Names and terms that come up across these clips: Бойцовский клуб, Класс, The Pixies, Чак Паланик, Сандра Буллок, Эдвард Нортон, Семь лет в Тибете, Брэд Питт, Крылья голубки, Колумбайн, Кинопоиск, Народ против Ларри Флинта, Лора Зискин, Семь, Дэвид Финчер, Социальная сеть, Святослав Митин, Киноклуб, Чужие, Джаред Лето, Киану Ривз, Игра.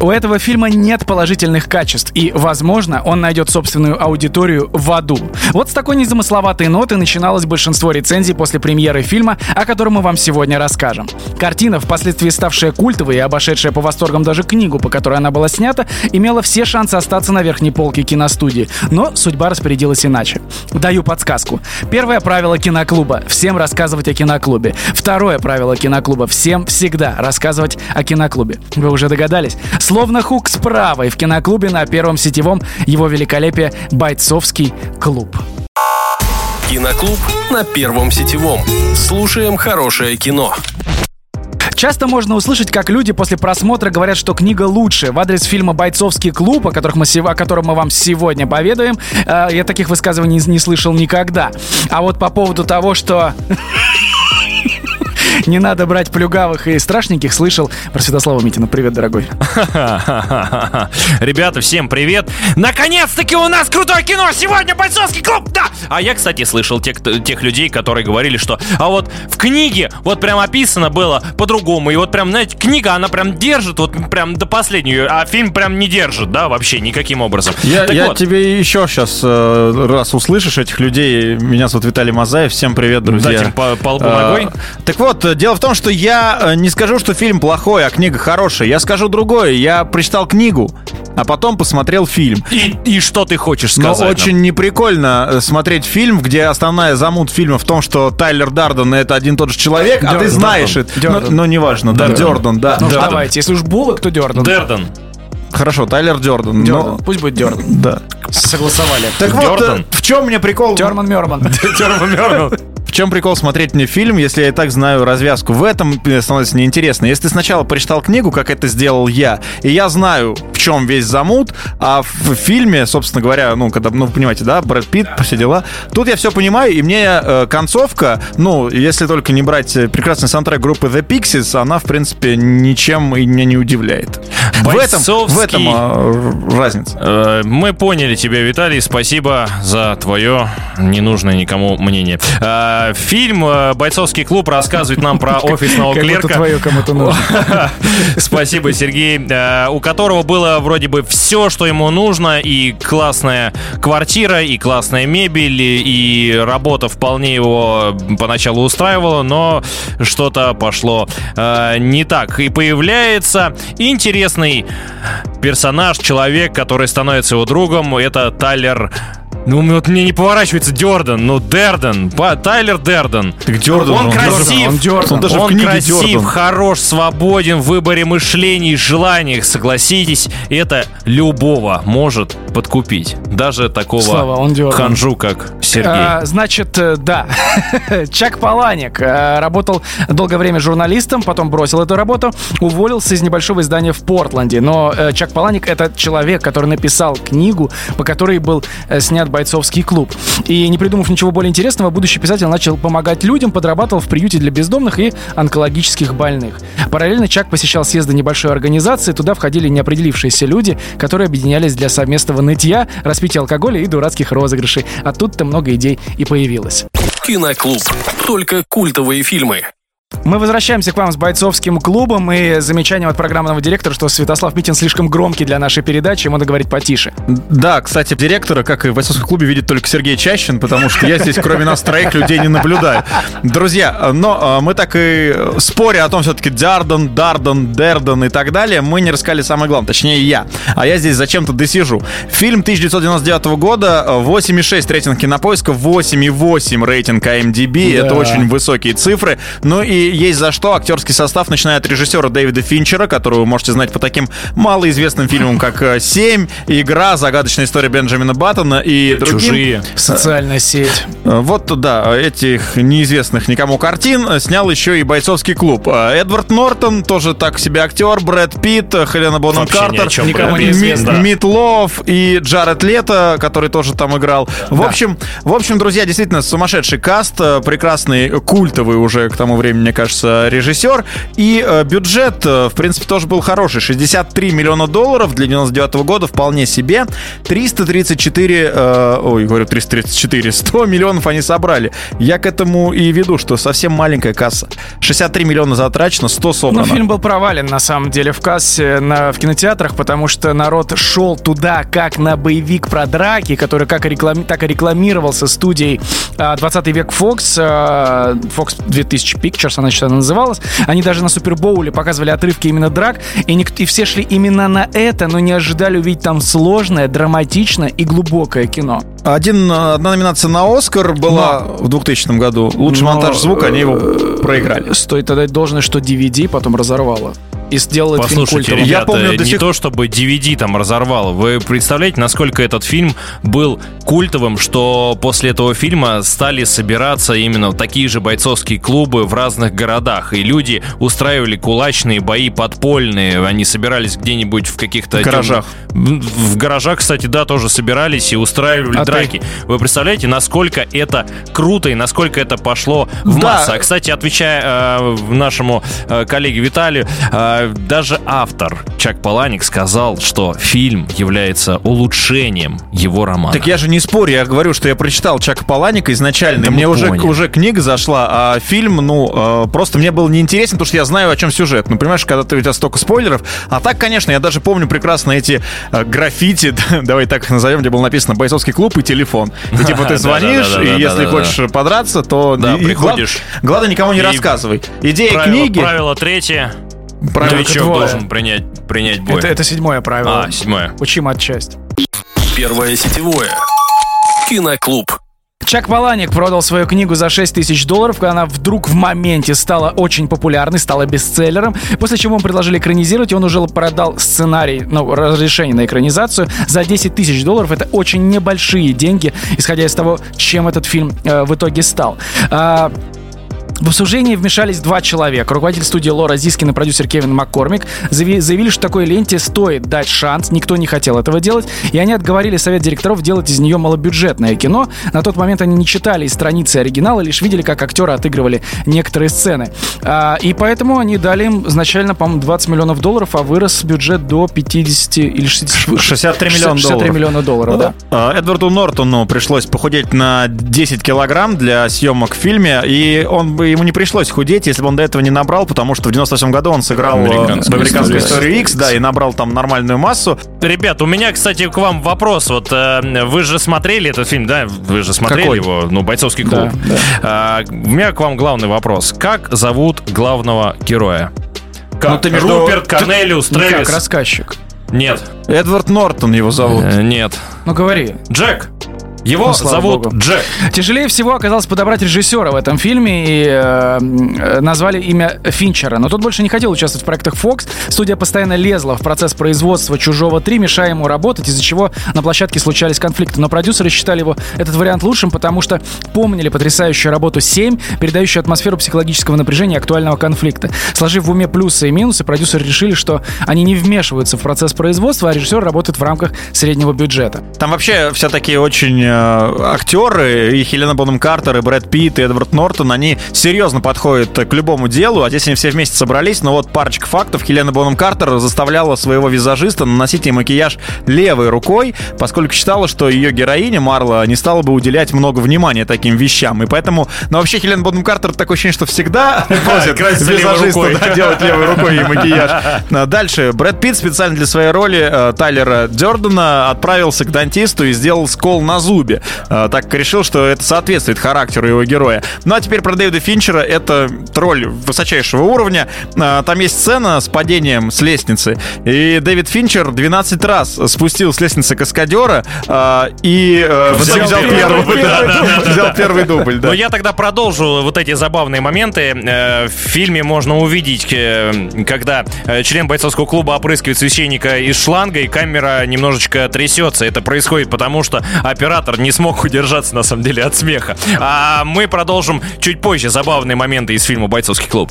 У этого фильма нет положительных качеств, и, возможно, он найдет собственную аудиторию в аду. Вот с такой незамысловатой ноты начиналось большинство рецензий после премьеры фильма, о котором мы вам сегодня расскажем. Картина, впоследствии ставшая культовой и обошедшая по восторгам даже книгу, по которой она была снята, имела все шансы остаться на верхней полке киностудии, но судьба распорядилась иначе. Даю подсказку. Первое правило киноклуба – всем рассказывать о киноклубе. Второе правило киноклуба – всем всегда рассказывать о киноклубе. Вы уже догадались? Словно хук с правой в киноклубе на Первом сетевом, его великолепие «Бойцовский клуб». Киноклуб на Первом сетевом. Слушаем хорошее кино. Часто можно услышать, как люди после просмотра говорят, что книга лучше. В адрес фильма «Бойцовский клуб», о котором мы вам сегодня поведаем, я таких высказываний не слышал никогда. А вот по поводу того, что... Не надо брать плюгавых и страшненьких, слышал про Святослава Митина. Привет, дорогой. Ребята, всем привет. Наконец-таки у нас крутое кино. Сегодня «Бойцовский клуб», да! А я, кстати, слышал тех людей, которые говорили, что а вот в книге вот прям описано было по-другому. И вот прям, знаете, книга, она прям держит вот прям до последнего, а фильм прям не держит, да, вообще никаким образом. Я вот тебе еще сейчас, раз услышишь этих людей, меня зовут Виталий Мазаев, всем привет, друзья. Дать им по лбу ногой. Так вот, дело в том, что я не скажу, что фильм плохой, а книга хорошая. Я скажу другое. Я прочитал книгу, а потом посмотрел фильм. И что ты хочешь сказать? Но очень неприкольно смотреть фильм, где основная замут фильма в том, что Тайлер Дарден — это один тот же человек, а ты знаешь это. Но неважно, да, Дёрден, да. Ну давайте, если уж Буллок, то Дёрден. Хорошо, Тайлер Дёрден. Но... Пусть будет Дёрден. Да. Согласовали. Так Дёрден. Вот, в чем мне прикол... Тёрман Мёрман. В чем прикол смотреть мне фильм, если я и так знаю развязку? В этом становится неинтересно. Если ты сначала прочитал книгу, как это сделал я, и я знаю, в чем весь замут, а в фильме, собственно говоря, вы понимаете, да, Брэд Питт, все дела. Тут я все понимаю, и мне концовка, если только не брать прекрасный саундтрек группы The Pixies, она, в принципе, ничем и меня не удивляет. В этом разница. Мы поняли тебя, Виталий, спасибо за твое ненужное никому мнение. Фильм «Бойцовский клуб» рассказывает нам про офисного клерка. Твое кому-то нужно. Спасибо, Сергей. У которого было вроде бы все, что ему нужно. И классная квартира, и классная мебель, и работа вполне его поначалу устраивала, но что-то пошло не так. И появляется интересный персонаж, человек, который становится его другом. Это Тайлер... мне не поворачивается Дёрден, Дерден, Тайлер Дерден. Он красив, Дёрден. Хорош, свободен в выборе мышлений и желаниях. Согласитесь, это любого может подкупить. Даже такого ханжу, как Сергей. Чак Паланик работал долгое время журналистом, потом бросил эту работу, уволился из небольшого издания в Портленде. Но Чак Паланик — это человек, который написал книгу, по которой был снят «Бойцовский клуб». И не придумав ничего более интересного, будущий писатель начал помогать людям, подрабатывал в приюте для бездомных и онкологических больных. Параллельно Чак посещал съезды небольшой организации, туда входили неопределившиеся люди, которые объединялись для совместного нытья, распития алкоголя и дурацких розыгрышей. А тут-то много идей и появилось. Киноклуб. Только культовые фильмы. Мы возвращаемся к вам с «Бойцовским клубом» и замечанием от программного директора, что Святослав Митин слишком громкий для нашей передачи, ему надо говорить потише. Да, кстати, директора, как и в «Бойцовском клубе», видит только Сергей Чащин, потому что я здесь, кроме нас троих, людей не наблюдаю. Друзья, но мы так и споря о том, все-таки Дарден, Дерден и так далее, мы не рассказали самое главное, точнее я. А я здесь зачем-то досижу. Фильм 1999 года, 8,6 рейтинг Кинопоиска, 8,8 рейтинг IMDb, да. Это очень высокие цифры. Ну и есть за что. Актерский состав, начиная от режиссера Дэвида Финчера, которого вы можете знать по таким малоизвестным фильмам, как «Семь», «Игра», «Загадочная история Бенджамина Баттона» и другим. «Чужие», «Социальная сеть». Вот, да, этих неизвестных никому картин снял еще и «Бойцовский клуб». Эдвард Нортон, тоже так себе актер, Брэд Питт, Хелена Бонэм Картер, Митлов и Джаред Лето, который тоже там играл. В общем, друзья, действительно сумасшедший каст, прекрасный, культовый уже к тому времени, мне кажется, режиссер. И бюджет, в принципе, тоже был хороший. 63 миллиона долларов для 99-го года, вполне себе. 100 миллионов они собрали. Я к этому и веду, что совсем маленькая касса. 63 миллиона затрачено, 100 собрано. Но фильм был провален, на самом деле, в кассе, в кинотеатрах, потому что народ шел туда как на боевик про драки, который так и рекламировался студией 20 век Fox 2000 Pictures, она что-то называлась. Они даже на Супербоуле показывали отрывки именно драк, и все шли именно на это, но не ожидали увидеть там сложное, драматичное и глубокое кино. Одна номинация на «Оскар» была в 2000 году. Лучший монтаж звука, они его проиграли. Стоит отдать должное, что DVD потом разорвало и сделал этот фильм культовым. Ребята, я помню, то, чтобы DVD там разорвало. Вы представляете, насколько этот фильм был культовым, что после этого фильма стали собираться именно такие же бойцовские клубы в разных городах, и люди устраивали кулачные бои подпольные, они собирались где-нибудь в каких-то... гаражах. В гаражах, кстати, да, тоже собирались и устраивали драки. Вы представляете, насколько это круто и насколько это пошло в массы. А, кстати, отвечая нашему коллеге Виталию, даже автор Чак Паланик сказал, что фильм является улучшением его романа. Так я же не спорю, я говорю, что я прочитал Чака Паланика изначально, и мне уже книга зашла, а фильм, просто мне был неинтересен, потому что я знаю, о чем сюжет. Понимаешь, когда у тебя столько спойлеров. А так, конечно, я даже помню прекрасно эти граффити, давай так их назовем, где было написано «Бойцовский клуб» и «Телефон». И типа ты звонишь, и если хочешь подраться, то... приходишь. Главное, никому не рассказывай. Идея книги... Правило третье... Новичок должен принять бой. Это седьмое правило. Седьмое. Учим отчасть. Первое сетевое. Киноклуб. Чак Паланик продал свою книгу за $6000, когда она вдруг в моменте стала очень популярной, стала бестселлером, после чего ему предложили экранизировать, и он уже продал сценарий, разрешение на экранизацию за $10 000. Это очень небольшие деньги, исходя из того, чем этот фильм в итоге стал. В обсуждение вмешались два человека. Руководитель студии Лора Зискин и продюсер Кевин Маккормик заявили, что такой ленте стоит дать шанс. Никто не хотел этого делать. И они отговорили совет директоров делать из нее малобюджетное кино. На тот момент они не читали страницы оригинала, лишь видели, как актеры отыгрывали некоторые сцены. И поэтому они дали им изначально, по-моему, $20 миллионов, а вырос бюджет до 50 или 60... 63 миллиона долларов, да. Эдварду Нортону пришлось похудеть на 10 килограмм для съемок в фильме. И ему не пришлось худеть, если бы он до этого не набрал, потому что в 98 году он сыграл в «Американской истории X», да, и набрал там нормальную массу. Ребят, у меня, кстати, к вам вопрос. Вот вы же смотрели этот фильм, да? Вы же смотрели его, «Бойцовский клуб». Да, да. У меня к вам главный вопрос. Как зовут главного героя? Руперт, Корнелиус, Трэвис. Как рассказчик? Нет. Эдвард Нортон его зовут. Нет. Говори. Джек. Его зовут Джек. Тяжелее всего оказалось подобрать режиссера в этом фильме, и назвали имя Финчера. Но тот больше не хотел участвовать в проектах Fox. Студия постоянно лезла в процесс производства «Чужого 3», мешая ему работать, из-за чего на площадке случались конфликты. Но продюсеры считали этот вариант лучшим, потому что помнили потрясающую работу «Семь», передающую атмосферу психологического напряжения и актуального конфликта. Сложив в уме плюсы и минусы, продюсеры решили, что они не вмешиваются в процесс производства, а режиссер работает в рамках среднего бюджета. Там вообще все такие очень... актеры, и Хелена Бонэм Картер, и Брэд Питт, и Эдвард Нортон, они серьезно подходят к любому делу, а здесь они все вместе собрались. Но парочка фактов. Хелена Бонэм Картер заставляла своего визажиста наносить ей макияж левой рукой, поскольку считала, что ее героиня Марла не стала бы уделять много внимания таким вещам. И поэтому, вообще Хелена Бонэм Картер такое ощущение, что всегда просит визажиста делать левой рукой ей макияж. Дальше. Брэд Питт специально для своей роли Тайлера Дёрдена отправился к дантисту и сделал скол на зуб. клубе. Так решил, что это соответствует характеру его героя. Ну а теперь про Дэвида Финчера. Это тролль высочайшего уровня. Там есть сцена с падением с лестницы. И Дэвид Финчер 12 раз спустил с лестницы каскадера и взял первый дубль. Но я тогда продолжу вот эти забавные моменты. В фильме можно увидеть, когда член бойцовского клуба опрыскивает священника из шланга, и камера немножечко трясется. Это происходит потому, что оператор не смог удержаться, на самом деле, от смеха. А мы продолжим чуть позже забавные моменты из фильма «Бойцовский клуб».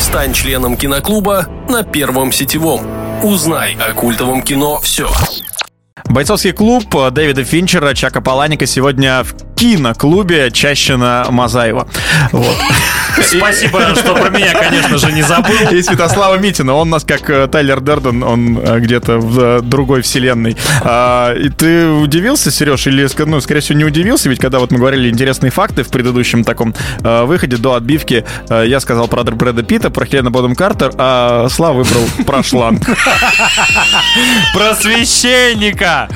Стань членом киноклуба на Первом сетевом. Узнай о культовом кино все. «Бойцовский клуб» Дэвида Финчера, Чака Паланика сегодня в киноклубе Чащина Мазаева. Вот. Спасибо, что про меня, конечно же, не забыл. И Святослава Митина. Он у нас как Тайлер Дерден, он где-то в другой вселенной. И ты удивился, Сереж? Или, ну, скорее всего, не удивился, ведь когда вот мы говорили интересные факты в предыдущем таком выходе до отбивки, я сказал про Брэда Питта, про Хелену Бонэм Картер, а Слава выбрал про шланг. Про священника!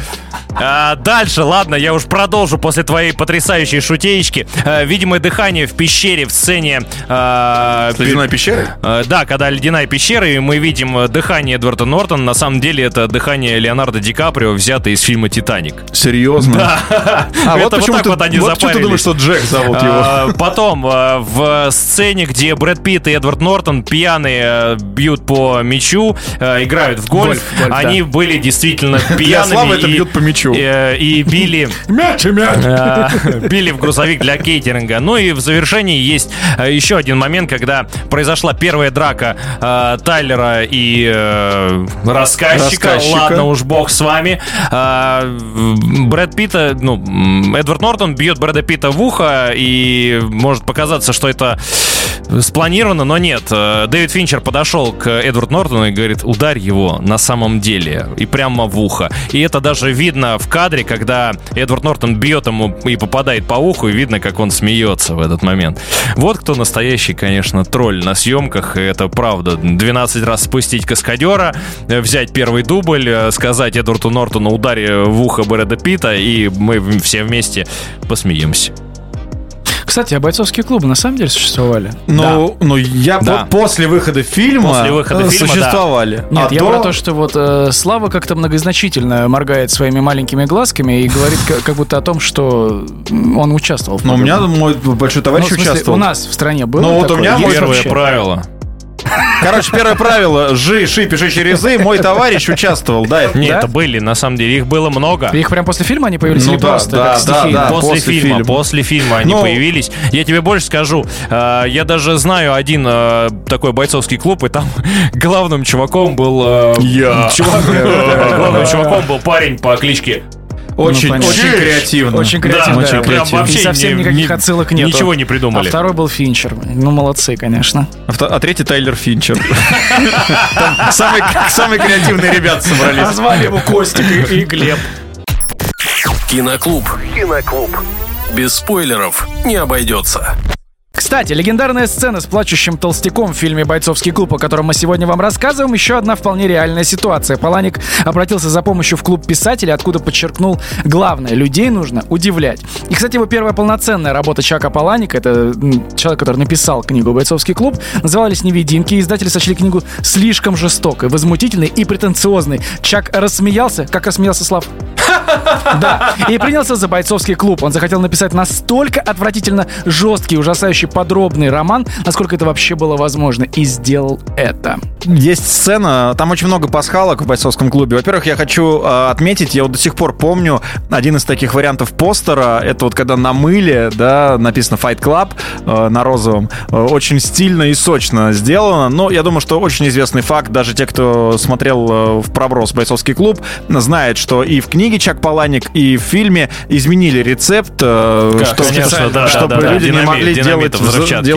Дальше, ладно, я уж продолжу после твоей потрясающей шутеечки. Видимое дыхание в пещере в сцене... ледяной пещеры? Да, когда ледяная пещера, и мы видим дыхание Эдварда Нортона. На самом деле это дыхание Леонардо Ди Каприо, взятое из фильма «Титаник». Серьезно? Да. А вот почему ты думаешь, что Джек зовут его? Потом, в сцене, где Брэд Питт и Эдвард Нортон пьяные бьют по мячу, играют в гольф. Они были действительно пьяными. Это бьют по мячу. И били били в грузовик для кейтеринга. Ну и в завершении есть еще один момент, когда произошла первая драка Тайлера и рассказчика. Ладно уж, бог с вами. Брэд Питта, Эдвард Нортон бьет Брэда Питта в ухо, и может показаться, что это спланировано, но нет. Дэвид Финчер подошел к Эдварду Нортону и говорит: ударь его на самом деле. И прямо в ухо. И это даже видно в кадре, когда Эдвард Нортон бьет ему и попадает по уху, и видно, как он смеется в этот момент. Вот кто настоящий, конечно, тролль на съемках. И это правда. 12 раз спустить каскадера, взять первый дубль, сказать Эдварду Нортону: ударь в ухо Брэда Питта, и мы все вместе посмеемся. Кстати, а бойцовские клубы на самом деле существовали? После выхода фильма существовали. Да. Нет, я про то, что Слава как-то многозначительно моргает своими маленькими глазками и говорит как будто о том, что он участвовал. Но у меня мой большой товарищ участвовал. У нас в стране было такое? У меня первое правило. Короче, первое правило: жи, ши, пиши через и. Мой товарищ участвовал. Да, это, это были, на самом деле, их было много. Их прям после фильма они появились? После фильма они появились. Я тебе больше скажу. Я даже знаю один такой бойцовский клуб, и там главным чуваком был... Я. Главным чуваком был парень по кличке... Очень креативно. Вообще совсем никаких отсылок нет. Ничего не придумали. А второй был Финчер. Ну, молодцы, конечно. А третий Тайлер Финчер. Самые креативные ребята собрались. Назвали его Костик и Глеб. Киноклуб. Без спойлеров не обойдется. Кстати, легендарная сцена с плачущим толстяком в фильме «Бойцовский клуб», о котором мы сегодня вам рассказываем, еще одна вполне реальная ситуация. Паланик обратился за помощью в клуб писателей, откуда подчеркнул: главное, людей нужно удивлять. И, кстати, его первая полноценная работа Чака Паланика, это человек, который написал книгу «Бойцовский клуб», называлась «Невидимки», и издатели сочли книгу слишком жестокой, возмутительной и претенциозной. Чак рассмеялся, как рассмеялся Слав. Да, и принялся за «Бойцовский клуб». Он захотел написать настолько отвратительно жесткий, ужасающий, подробный роман, насколько это вообще было возможно, и сделал это. Есть сцена, там очень много пасхалок в «Бойцовском клубе». Во-первых, я хочу отметить, я до сих пор помню один из таких вариантов постера, это когда на мыле, написано «Fight Club» на розовом, очень стильно и сочно сделано, но я думаю, что очень известный факт, даже те, кто смотрел в проброс «Бойцовский клуб», знают, что и в книге Чак Паланик, и в фильме изменили рецепт, чтобы люди не могли делать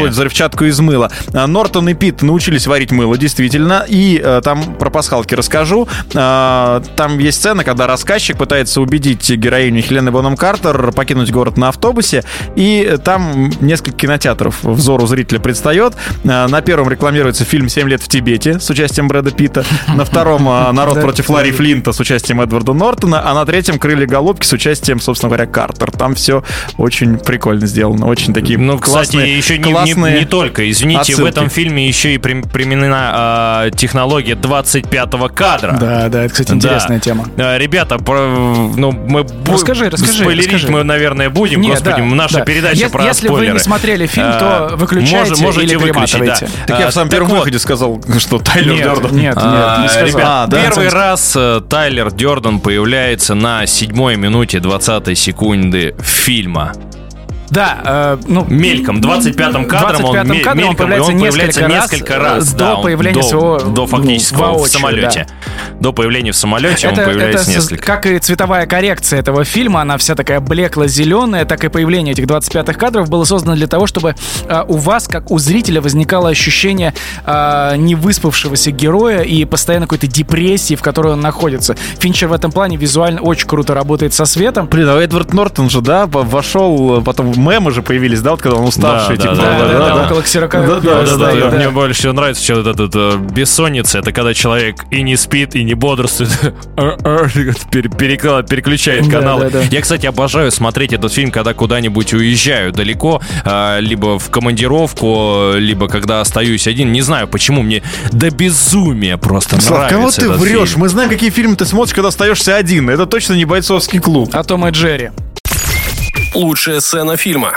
взрывчатку из мыла. Нортон и Питт научились варить мыло, действительно. И там про пасхалки расскажу. Там есть сцена, когда рассказчик пытается убедить героиню Хелены Бонэм Картер покинуть город на автобусе. И там несколько кинотеатров взору зрителя предстает. На первом рекламируется фильм «Семь лет в Тибете» с участием Брэда Питта. На втором «Народ против Ларри Флинта» с участием Эдварда Нортона. А на третьем «Крылья голубки» с участием, собственно говоря, Картер. Там все очень прикольно сделано, очень такие классные, кстати, еще не только, извините, отсылки. В этом фильме еще и применена технология 25-го кадра. Да, да, это, кстати, интересная тема. Ребята, мы спойлерить мы, наверное, будем. Нет, господи, да, наша передача про если спойлеры. Если вы не смотрели фильм, то выключайте или перематывайте. Да. Так я в самом первом выходе сказал, что Тайлер Дёрден. Нет, не сказал. Первый раз Тайлер Дёрден появляется на 7 минуте 20 секунды фильма. Да, мельком, 25-м кадром он появляется несколько раз до появления своего до фактического в самолете. Да. До появления в самолете он появляется несколько. Как и цветовая коррекция этого фильма, она вся такая блекло-зеленая, так и появление этих 25-х кадров было создано для того, чтобы у вас, как у зрителя, возникало ощущение невыспавшегося героя и постоянно какой-то депрессии, в которой он находится. Финчер в этом плане визуально очень круто работает со светом. Блин, а Эдвард Нортон же, да, вошел потом. Мемы же появились, да, вот когда он уставший, да, типа, да, около ксерока. Да. Мне больше всего нравится, что это бессонница, это когда человек и не спит, и не бодрствует, переключает каналы. Да. Я, кстати, обожаю смотреть этот фильм, когда куда-нибудь уезжаю далеко, либо в командировку, либо когда остаюсь один. Не знаю, почему мне до безумия просто Слав, нравится кого ты врешь? Фильм. Мы знаем, какие фильмы ты смотришь, когда остаешься один. Это точно не «Бойцовский клуб». А Том и Джерри. Лучшая сцена фильма.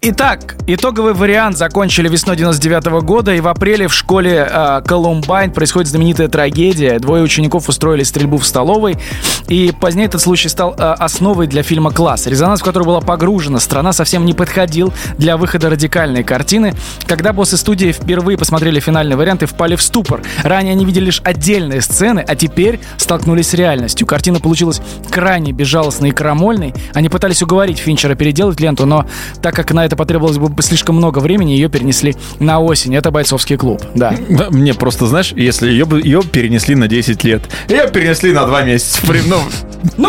Итак, итоговый вариант закончили весной 99 года, и в апреле в школе Колумбайн происходит знаменитая трагедия. Двое учеников устроили стрельбу в столовой, и позднее этот случай стал основой для фильма «Класс», резонанс в который была погружена страна, совсем не подходил для выхода радикальной картины. Когда боссы студии впервые посмотрели финальный вариант и впали в ступор. Ранее они видели лишь отдельные сцены, а теперь столкнулись с реальностью. Картина получилась крайне безжалостной и крамольной. Они пытались уговорить Финчера переделать ленту, но так как на это потребовалось бы слишком много времени, ее перенесли на осень. Это «Бойцовский клуб». Да. Мне просто, знаешь, если ее перенесли на 10 лет, ее перенесли на 2 месяца.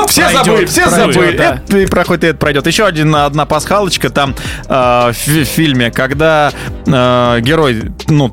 Все забыли. Да. Это, и проходит, и это пройдет. Еще одна пасхалочка там в фильме, когда герой,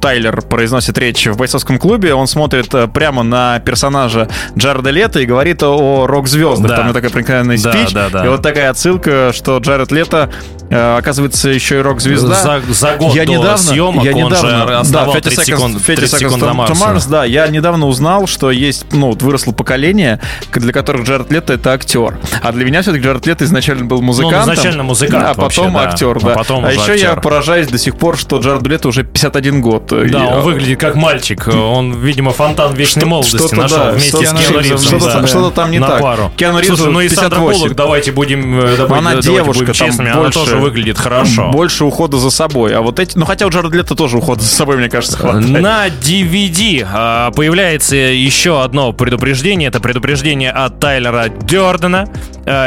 Тайлер произносит речь в «Бойцовском клубе», он смотрит прямо на персонажа Джареда Лето и говорит о рок-звездах. Да. Там такая прекрасная спич. Да. И вот такая отсылка, что Джаред Лето оказывается еще и рок-звезда. За год до съемок он же оставал 30 секунд до Марса. Да, я недавно узнал, что есть, выросло поколение, для которых Джаред Лето — это актер. А для меня все-таки Джаред Лето изначально был музыкантом. Изначально музыкант, а потом актер, да. А еще актер. Я поражаюсь до сих пор, что Джареду Лето уже 51 год. Да, он выглядит как мальчик. Он, видимо, фонтан вечной молодости нашел вместе с Киану Ривзом. Что-то там не так. Киану Ривз 58. И Сандра Буллок, давайте будем честными, она тоже выглядит хорошо. Больше ухода за собой. А вот эти... хотя у Джареда Лето тоже ухода за собой, мне кажется, хватает. На DVD появляется еще одно предупреждение. Это предупреждение от Тайлера Дёрдена.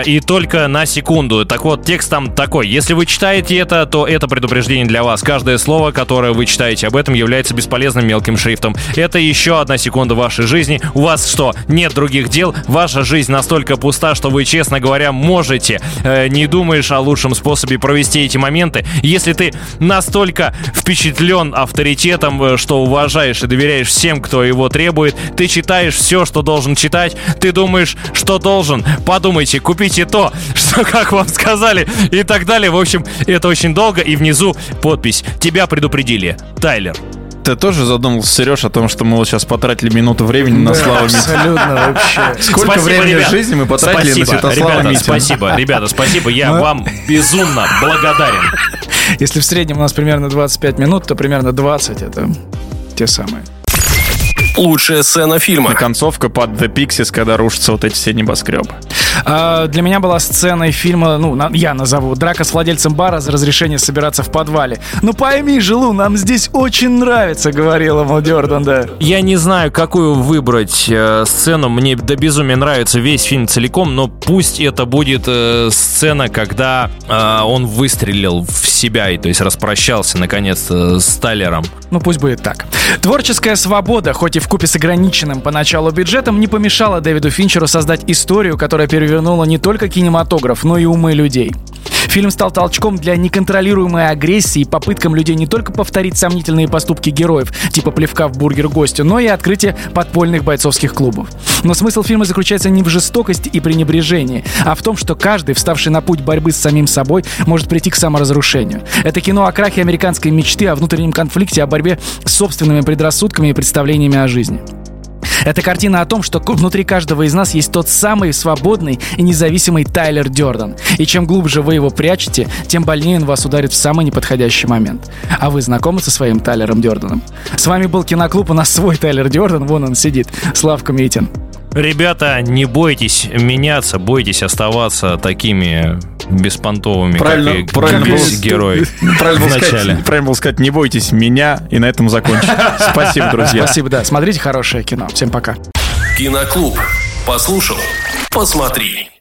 И только на секунду. Так вот, текст там такой. Если вы читаете это, то это предупреждение для вас. Каждое слово, которое вы читаете об этом, является бесполезным мелким шрифтом. Это еще одна секунда вашей жизни. У вас что, нет других дел? Ваша жизнь настолько пуста, что вы, честно говоря, можете. Не думаешь о лучшем способе провести эти моменты. Если ты настолько впечатлен авторитетом, что уважаешь и доверяешь всем, кто его требует, ты читаешь все, что должен читать, ты думаешь, что должен. Подумайте, купите то, что, как вам сказали, и так далее. В общем, это очень долго. И внизу подпись. Тебя предупредили, Тайлер. Ты тоже задумался, Сереж, о том, что мы вот сейчас потратили минуту времени на Славу Митина? Абсолютно, вообще. Сколько времени жизни мы потратили на Святослава Митина? Спасибо, я вам безумно благодарен. Если в среднем у нас примерно 25 минут, то примерно 20 — это те самые. Лучшая сцена фильма. И концовка под The Pixies, когда рушатся вот эти все небоскребы. Для меня была сцена фильма, я назову, драка с владельцем бара за разрешение собираться в подвале. Пойми же, Лу, нам здесь очень нравится, говорил ему Дёрден, да. Я не знаю, какую выбрать сцену. Мне до безумия нравится весь фильм целиком, но пусть это будет сцена, когда он выстрелил в себя и, то есть, распрощался наконец-то с Тайлером. Пусть будет так. Творческая свобода, хоть и вкупе с ограниченным поначалу бюджетом, не помешала Дэвиду Финчеру создать историю, которая перевернула не только кинематограф, но и умы людей. Фильм стал толчком для неконтролируемой агрессии и попыткам людей не только повторить сомнительные поступки героев, типа плевка в бургер гостю, но и открытие подпольных бойцовских клубов. Но смысл фильма заключается не в жестокости и пренебрежении, а в том, что каждый, вставший на путь борьбы с самим собой, может прийти к саморазрушению. Это кино о крахе американской мечты, о внутреннем конфликте, о борьбе с собственными предрассудками и представлениями о жизни. Это картина о том, что внутри каждого из нас есть тот самый свободный и независимый Тайлер Дёрден. И чем глубже вы его прячете, тем больнее он вас ударит в самый неподходящий момент. А вы знакомы со своим Тайлером Дёрденом? С вами был Киноклуб, у нас свой Тайлер Дёрден, вон он сидит, Славка Митин. Ребята, не бойтесь меняться, бойтесь оставаться такими беспонтовыми, как герои. Правильно было сказать, не бойтесь меня, и на этом закончим. Спасибо, друзья. Спасибо, да. Смотрите хорошее кино. Всем пока. Киноклуб. Послушал, посмотри.